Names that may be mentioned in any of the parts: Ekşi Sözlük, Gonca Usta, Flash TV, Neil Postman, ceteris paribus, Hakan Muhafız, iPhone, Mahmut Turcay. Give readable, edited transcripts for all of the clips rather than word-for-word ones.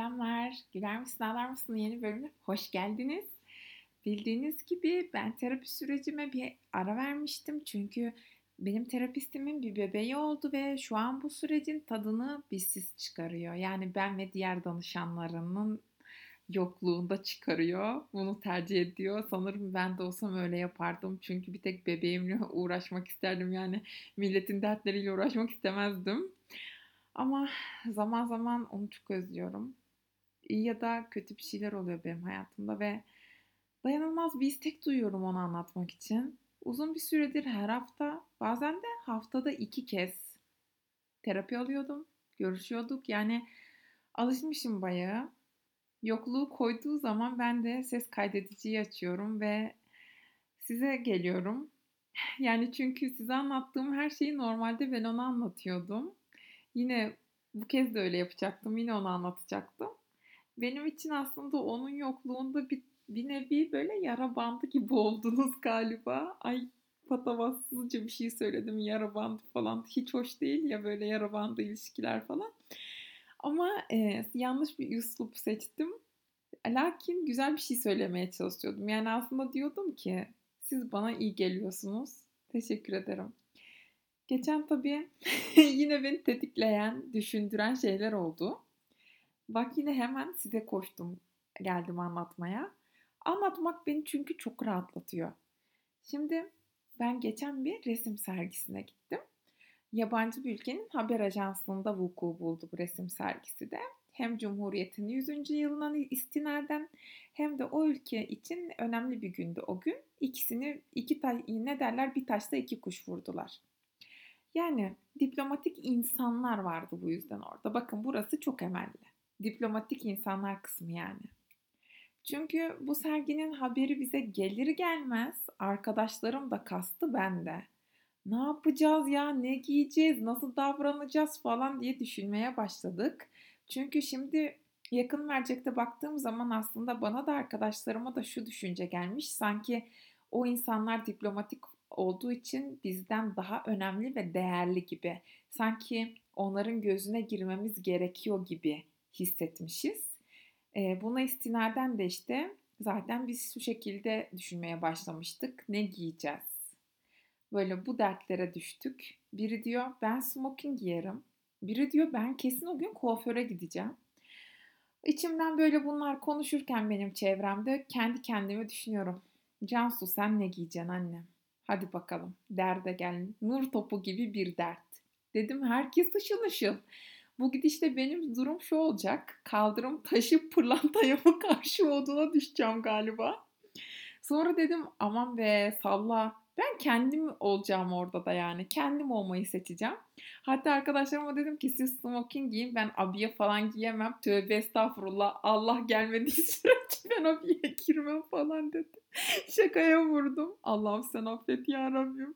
Selamlar, güler misin ağlar mısın yeni bölümüne hoş geldiniz. Bildiğiniz gibi ben terapi sürecime bir ara vermiştim. Çünkü benim terapistimin bir bebeği oldu ve şu an bu sürecin tadını bizsiz çıkarıyor. Yani ben ve diğer danışanlarımın yokluğunda çıkarıyor. Bunu tercih ediyor. Sanırım ben de olsam öyle yapardım. Çünkü bir tek bebeğimle uğraşmak isterdim. Yani milletin dertleriyle uğraşmak istemezdim. Ama zaman zaman onu çok özlüyorum. İyi ya da kötü bir şeyler oluyor benim hayatımda ve dayanılmaz bir istek duyuyorum onu anlatmak için. Uzun bir süredir her hafta, bazen de haftada 2 kez terapi alıyordum, görüşüyorduk. Yani alışmışım bayağı. Yokluğu koyduğu zaman ben de ses kaydediciyi açıyorum ve size geliyorum. Yani çünkü size anlattığım her şeyi normalde ben ona anlatıyordum. Yine bu kez de öyle yapacaktım. Yine onu anlatacaktım. Benim için aslında onun yokluğunda bir nevi böyle yara bandı gibi oldunuz galiba. Ay patavatsızca bir şey söyledim. Yara bandı falan. Hiç hoş değil ya böyle yara bandı ilişkiler falan. Ama yanlış bir üslup seçtim. Lakin güzel bir şey söylemeye çalışıyordum. Yani aslında diyordum ki siz bana iyi geliyorsunuz. Teşekkür ederim. Geçen tabii yine beni tetikleyen, düşündüren şeyler oldu. Bak yine hemen size koştum, geldim anlatmaya. Anlatmak beni çünkü çok rahatlatıyor. Şimdi ben geçen bir resim sergisine gittim. Yabancı bir ülkenin haber ajansında vuku buldu bu resim sergisi de. Hem Cumhuriyet'in 100. yılına istinaden hem de o ülke için önemli bir gündü o gün. Bir taşla 2 kuş vurdular. Yani diplomatik insanlar vardı bu yüzden orada. Bakın burası çok önemli. Diplomatik insanlar kısmı yani. Çünkü bu serginin haberi bize gelir gelmez arkadaşlarım da kastı ben de. Ne yapacağız ya, ne giyeceğiz, nasıl davranacağız falan diye düşünmeye başladık. Çünkü şimdi yakın mercekte baktığım zaman aslında bana da arkadaşlarıma da şu düşünce gelmiş. Sanki o insanlar diplomatik olduğu için bizden daha önemli ve değerli gibi. Sanki onların gözüne girmemiz gerekiyor gibi hissetmişiz. Buna istinaden de işte zaten biz şu şekilde düşünmeye başlamıştık. Ne giyeceğiz? Böyle bu dertlere düştük. Biri diyor ben smoking giyerim. Biri diyor ben kesin o gün kuaföre gideceğim. İçimden böyle bunlar konuşurken benim çevremde kendi kendime düşünüyorum. Cansu sen ne giyeceksin annem? Hadi bakalım derde gel. Nur topu gibi bir dert. Dedim herkes ışıl ışıl. Bu gidişte benim durum şu olacak. Kaldırım taşı pırlantaya mı karşı oduna düşeceğim galiba. Sonra dedim aman be salla. Ben kendim olacağım orada da yani. Kendim olmayı seçeceğim. Hatta arkadaşlarıma dedim ki siz smoking giyin. Ben abiye falan giyemem. Tövbe estağfurullah. Allah gelmediği sürece ben abiye girmem falan dedim. Şakaya vurdum. Allah'ım sen affet ya Rabbim.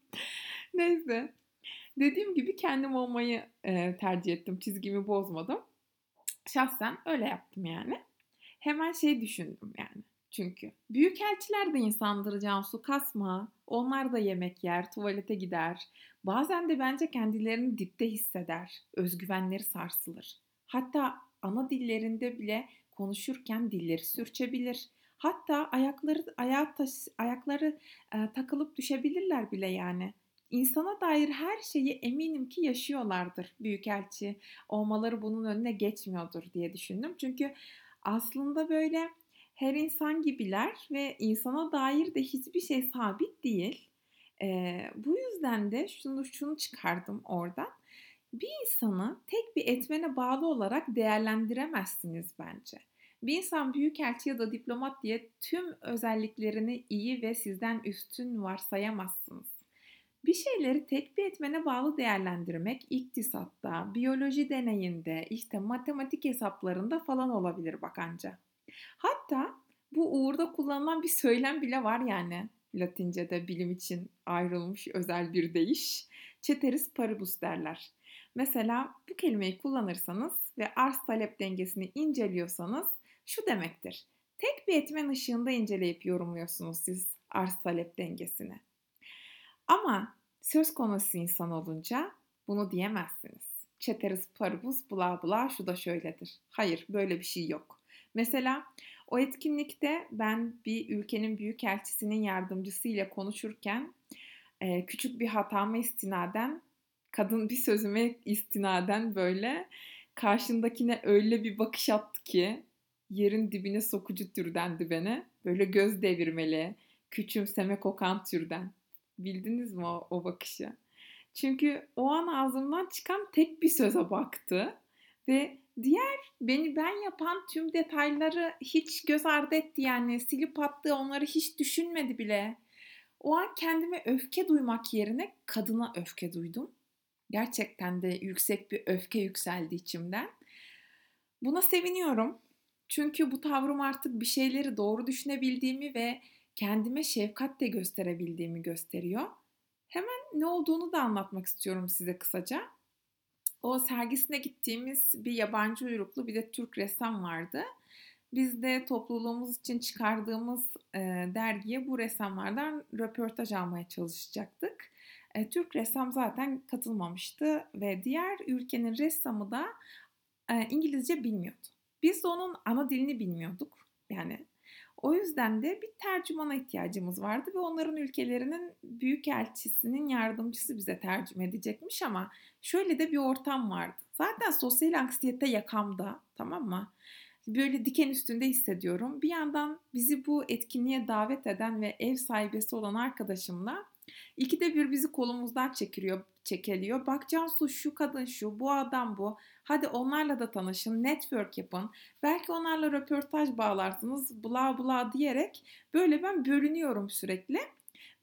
Neyse. Dediğim gibi kendim olmayı tercih ettim. Çizgimi bozmadım. Şahsen öyle yaptım yani. Hemen düşündüm yani. Çünkü büyükelçiler de insandır Cansu, kasma. Onlar da yemek yer, tuvalete gider. Bazen de bence kendilerini dipte hisseder. Özgüvenleri sarsılır. Hatta ana dillerinde bile konuşurken dilleri sürçebilir. Hatta ayakları takılıp düşebilirler bile yani. İnsana dair her şeyi eminim ki yaşıyorlardır. Büyükelçi olmaları bunun önüne geçmiyordur diye düşündüm. Çünkü aslında böyle her insan gibiler ve insana dair de hiçbir şey sabit değil. Bu yüzden de şunu çıkardım oradan. Bir insanı tek bir etmene bağlı olarak değerlendiremezsiniz bence. Bir insan büyükelçi ya da diplomat diye tüm özelliklerini iyi ve sizden üstün varsayamazsınız. Bir şeyleri tek bir etmene bağlı değerlendirmek iktisatta, biyoloji deneyinde, işte matematik hesaplarında falan olabilir bak anca. Hatta bu uğurda kullanılan bir söylem bile var yani. Latince'de bilim için ayrılmış özel bir deyiş. Ceteris paribus derler. Mesela bu kelimeyi kullanırsanız ve arz-talep dengesini inceliyorsanız şu demektir. Tek bir etmen ışığında inceleyip yorumluyorsunuz siz arz-talep dengesini. Ama söz konusu insan olunca bunu diyemezsiniz. ceteris paribus bula bula şu da şöyledir. Hayır, böyle bir şey yok. Mesela o etkinlikte ben bir ülkenin büyükelçisinin yardımcısıyla konuşurken küçük bir hatama istinaden, kadın bir sözüme istinaden böyle karşındakine öyle bir bakış attı ki yerin dibine sokucu türden dibine, böyle göz devirmeli, küçümseme kokan türden. Bildiniz mi o bakışı? Çünkü o an ağzımdan çıkan tek bir söze baktı ve diğer beni ben yapan tüm detayları hiç göz ardı etti, yani silip attı, onları hiç düşünmedi bile. O an kendime öfke duymak yerine kadına öfke duydum. Gerçekten de yüksek bir öfke yükseldi içimden. Buna seviniyorum. Çünkü bu tavrım artık bir şeyleri doğru düşünebildiğimi ve kendime şefkat de gösterebildiğimi gösteriyor. Hemen ne olduğunu da anlatmak istiyorum size kısaca. O sergisine gittiğimiz bir yabancı uyruklu bir de Türk ressam vardı. Biz de topluluğumuz için çıkardığımız dergiye bu ressamlardan röportaj almaya çalışacaktık. Türk ressam zaten katılmamıştı ve diğer ülkenin ressamı da İngilizce bilmiyordu. Biz de onun ana dilini bilmiyorduk. Yani o yüzden de bir tercümana ihtiyacımız vardı ve onların ülkelerinin büyükelçisinin yardımcısı bize tercüme edecekmiş ama şöyle de bir ortam vardı. Zaten sosyal anksiyete yakamda, tamam mı? Böyle diken üstünde hissediyorum. Bir yandan bizi bu etkinliğe davet eden ve ev sahibesi olan arkadaşımla ikide bir bizi kolumuzdan çekiliyor. Bak Cansu, şu kadın şu, bu adam bu. Hadi onlarla da tanışın, network yapın. Belki onlarla röportaj bağlarsınız, bula bula diyerek böyle ben bölünüyorum sürekli.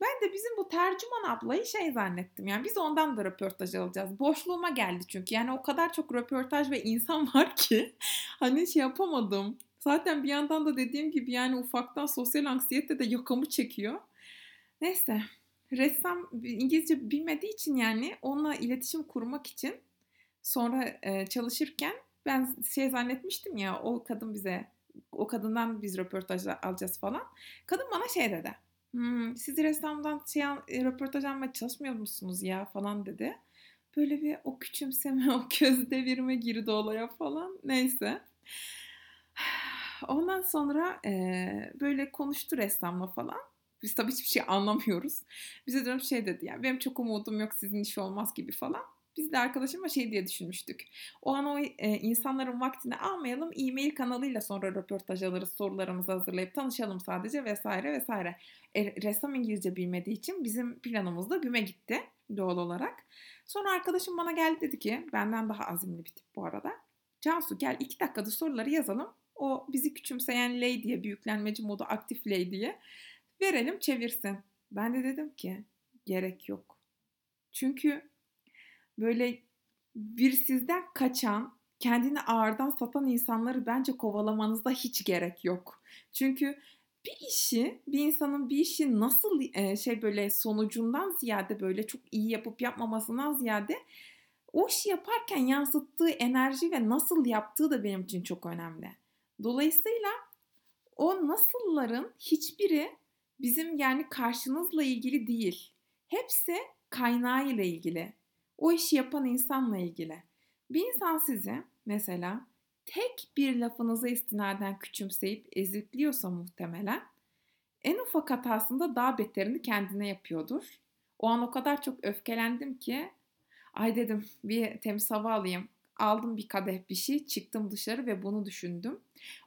Ben de bizim bu tercüman ablayı şey zannettim. Yani biz ondan da röportaj alacağız. Boşluğuma geldi çünkü. Yani o kadar çok röportaj ve insan var ki hani şey yapamadım. Zaten bir yandan da dediğim gibi yani ufaktan sosyal anksiyete de yakamı çekiyor. Neyse. Ressam İngilizce bilmediği için yani onunla iletişim kurmak için sonra çalışırken ben şey zannetmiştim ya, o kadından biz röportaj alacağız falan. Kadın bana şey dedi. Siz ressamdan röportaj almaya çalışmıyor musunuz ya falan dedi. Böyle bir o küçümseme, o göz devirme girdi olaya falan. Neyse. Ondan sonra böyle konuştu ressamla falan. Biz tabii hiçbir şey anlamıyoruz. Bize dönüp şey dedi yani, benim çok umudum yok, sizin iş olmaz gibi falan. Biz de arkadaşımla şey diye düşünmüştük. O an o insanların vaktini almayalım, e-mail kanalıyla sonra röportaj alırız, sorularımızı hazırlayıp tanışalım sadece vesaire vesaire. Ressam İngilizce bilmediği için bizim planımız da güme gitti doğal olarak. Sonra arkadaşım bana geldi, dedi ki, benden daha azimli bir tip bu arada. Cansu gel 2 dakikada soruları yazalım. O bizi küçümseyen lady'ye, büyüklenmeci modu aktif lady'ye verelim çevirsin. Ben de dedim ki gerek yok. Çünkü böyle bir sizden kaçan, kendini ağırdan satan insanları bence kovalamanızda hiç gerek yok. Çünkü bir insanın bir işi nasıl böyle sonucundan ziyade, böyle çok iyi yapıp yapmamasından ziyade o işi yaparken yansıttığı enerji ve nasıl yaptığı da benim için çok önemli. Dolayısıyla o nasılların hiçbiri bizim yani karşınızla ilgili değil. Hepsi kaynağıyla ilgili. O işi yapan insanla ilgili. Bir insan sizi mesela tek bir lafınıza istinaden küçümseyip ezikliyorsa muhtemelen en ufak hatasında daha beterini kendine yapıyordur. O an o kadar çok öfkelendim ki ay dedim bir temiz hava alayım. Aldım bir kadeh bir şey, çıktım dışarı ve bunu düşündüm.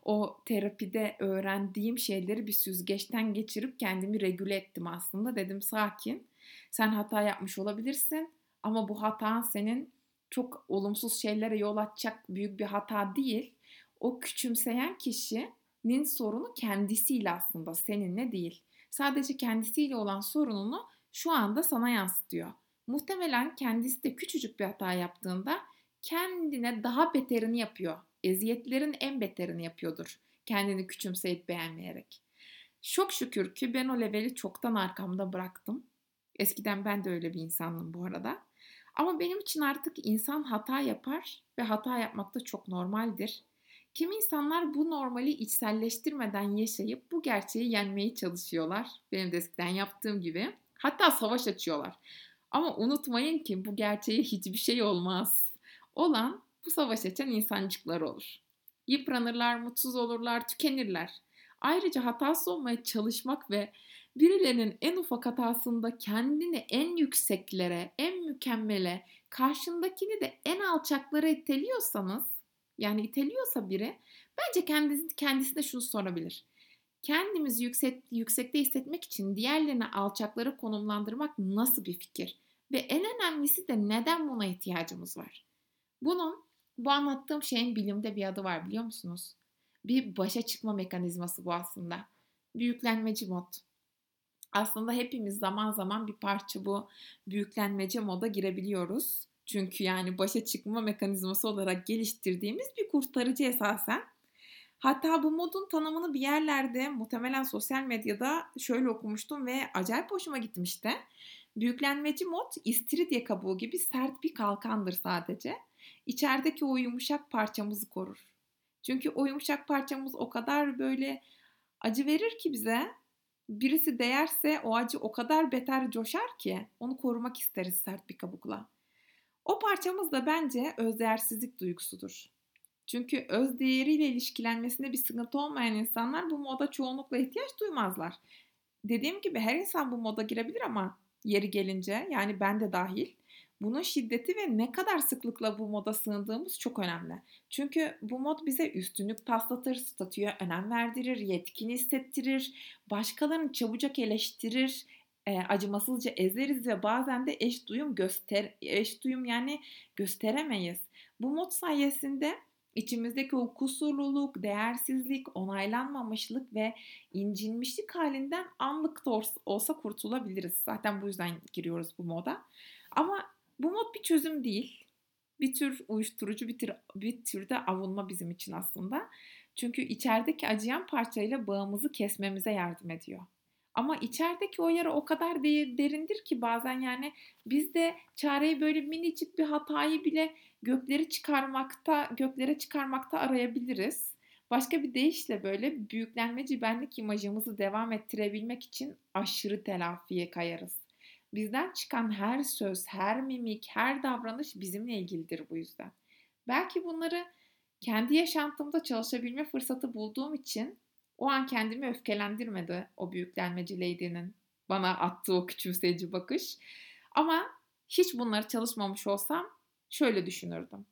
O terapide öğrendiğim şeyleri bir süzgeçten geçirip kendimi regüle ettim aslında. Dedim sakin, sen hata yapmış olabilirsin ama bu hatan senin çok olumsuz şeylere yol açacak büyük bir hata değil. O küçümseyen kişinin sorunu kendisiyle aslında, seninle değil. Sadece kendisiyle olan sorununu şu anda sana yansıtıyor. Muhtemelen kendisi de küçücük bir hata yaptığında kendine daha beterini yapıyor. Eziyetlerin en beterini yapıyordur. Kendini küçümseyip beğenmeyerek. Çok şükür ki ben o leveli çoktan arkamda bıraktım. Eskiden ben de öyle bir insandım bu arada. Ama benim için artık insan hata yapar ve hata yapmak da çok normaldir. Kimi insanlar bu normali içselleştirmeden yaşayıp bu gerçeği yenmeye çalışıyorlar. Benim de eskiden yaptığım gibi. Hatta savaş açıyorlar. Ama unutmayın ki bu gerçeğe hiçbir şey olmaz. olan bu savaş açan insancıklar olur. Yıpranırlar, mutsuz olurlar, tükenirler. Ayrıca hatası olmaya çalışmak ve birilerinin en ufak hatasında kendini en yükseklere, en mükemmele, karşındakini de en alçaklara iteliyorsanız, yani iteliyorsa biri, bence kendisine şunu sorabilir. Kendimizi yüksekte hissetmek için diğerlerini alçaklara konumlandırmak nasıl bir fikir? Ve en önemlisi de neden buna ihtiyacımız var? Bunun, bu anlattığım şeyin bilimde bir adı var, biliyor musunuz? Bir başa çıkma mekanizması bu aslında. Büyüklenmeci mod. Aslında hepimiz zaman zaman bir parça bu büyüklenmece moda girebiliyoruz. Çünkü yani başa çıkma mekanizması olarak geliştirdiğimiz bir kurtarıcı esasen. Hatta bu modun tanımını bir yerlerde, muhtemelen sosyal medyada şöyle okumuştum ve acayip hoşuma gitmişti. Büyüklenmeci mod istiridye kabuğu gibi sert bir kalkandır sadece. İçerideki o yumuşak parçamızı korur. Çünkü o yumuşak parçamız o kadar böyle acı verir ki bize, birisi değerse o acı o kadar beter coşar ki onu korumak isteriz sert bir kabukla. O parçamız da bence özdeğersizlik duygusudur. Çünkü öz değeriyle ilişkilenmesinde bir sıkıntı olmayan insanlar bu moda çoğunlukla ihtiyaç duymazlar. Dediğim gibi her insan bu moda girebilir ama yeri gelince, yani ben de dahil, bunun şiddeti ve ne kadar sıklıkla bu moda sığındığımız çok önemli. Çünkü bu mod bize üstünlük taslatır, statüye önem verdirir, yetkini hissettirir, başkalarını çabucak eleştirir, acımasızca ezeriz ve bazen de eş duyum yani gösteremeyiz. Bu mod sayesinde İçimizdeki o kusurluluk, değersizlik, onaylanmamışlık ve incinmişlik halinden anlık olsa kurtulabiliriz. Zaten bu yüzden giriyoruz bu moda. Ama bu mod bir çözüm değil. Bir tür uyuşturucu, bir tür de avunma bizim için aslında. Çünkü içerideki acıyan parçayla bağımızı kesmemize yardım ediyor. Ama içerideki o yara o kadar derindir ki bazen yani biz de çareyi böyle minicik bir hatayı bile göklere çıkarmakta arayabiliriz. Başka bir deyişle böyle büyüklenmeci benlik imajımızı devam ettirebilmek için aşırı telafiye kayarız. Bizden çıkan her söz, her mimik, her davranış bizimle ilgilidir bu yüzden. Belki bunları kendi yaşantımda çalışabilme fırsatı bulduğum için o an kendimi öfkelendirmedi o büyüklenmeci lady'nin bana attığı o küçümseyici bakış. Ama hiç bunları çalışmamış olsam şöyle düşünürdüm.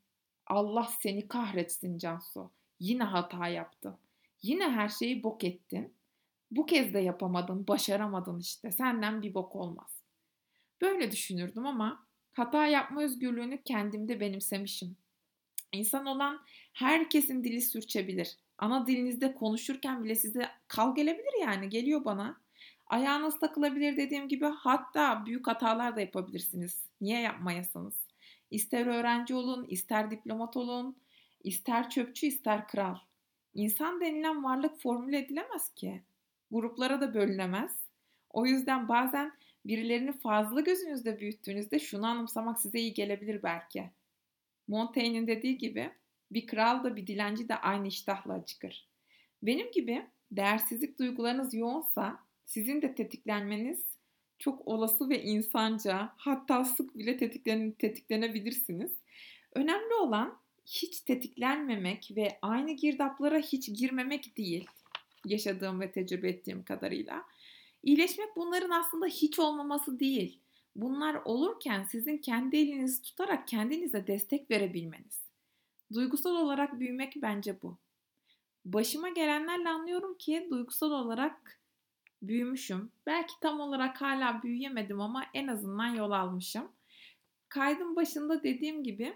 Allah seni kahretsin Cansu. Yine hata yaptın. Yine her şeyi bok ettin. Bu kez de yapamadın, başaramadın işte. Senden bir bok olmaz. Böyle düşünürdüm ama hata yapma özgürlüğünü kendimde benimsemişim. İnsan olan herkesin dili sürçebilir. Ana dilinizde konuşurken bile size kal gelebilir yani. Geliyor bana. Ayağınız takılabilir dediğim gibi, hatta büyük hatalar da yapabilirsiniz. Niye yapmayasınız? İster öğrenci olun, ister diplomat olun, ister çöpçü, ister kral. İnsan denilen varlık formüle edilemez ki. Gruplara da bölünemez. O yüzden bazen birilerini fazla gözünüzde büyüttüğünüzde şunu anımsamak size iyi gelebilir belki. Montaigne'in dediği gibi bir kral da bir dilenci de aynı iştahla acıkır. Benim gibi değersizlik duygularınız yoğunsa sizin de tetiklenmeniz çok olası ve insanca, hatta sık bile tetiklenebilirsiniz. Önemli olan hiç tetiklenmemek ve aynı girdaplara hiç girmemek değil. Yaşadığım ve tecrübe ettiğim kadarıyla. İyileşmek bunların aslında hiç olmaması değil. Bunlar olurken sizin kendi elinizi tutarak kendinize destek verebilmeniz. Duygusal olarak büyümek bence bu. Başıma gelenlerle anlıyorum ki duygusal olarak büyümüşüm. Belki tam olarak hala büyüyemedim ama en azından yol almışım. Kaydın başında dediğim gibi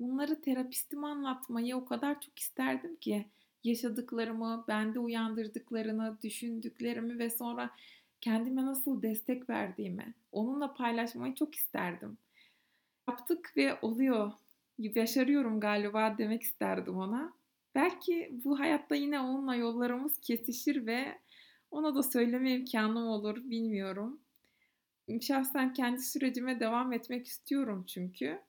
bunları terapistime anlatmayı o kadar çok isterdim ki yaşadıklarımı, bende uyandırdıklarını, düşündüklerimi ve sonra kendime nasıl destek verdiğimi onunla paylaşmayı çok isterdim. Yaptık ve oluyor, yaşarıyorum galiba demek isterdim ona. Belki bu hayatta yine onunla yollarımız kesişir ve ona da söyleme imkanım olur, bilmiyorum. Şahsen kendi sürecime devam etmek istiyorum çünkü.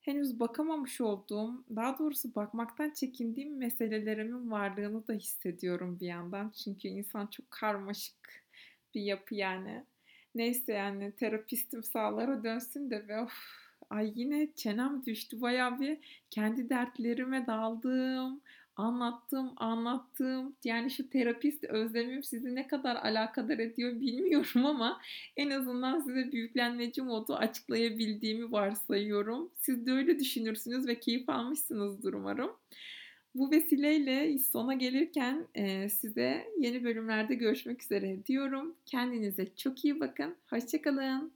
Henüz bakamamış olduğum, daha doğrusu bakmaktan çekindiğim meselelerimin varlığını da hissediyorum bir yandan. Çünkü insan çok karmaşık bir yapı yani. Neyse yani terapistim sağlara dönsün de ve Ay yine çenem düştü, bayağı bir kendi dertlerime daldım. Anlattım. Yani şu terapist özlemim sizi ne kadar alakadar ediyor bilmiyorum ama en azından size büyüklenmeci modu açıklayabildiğimi varsayıyorum. Siz de öyle düşünürsünüz ve keyif almışsınızdır umarım. Bu vesileyle sona gelirken size yeni bölümlerde görüşmek üzere diyorum. Kendinize çok iyi bakın. Hoşça kalın.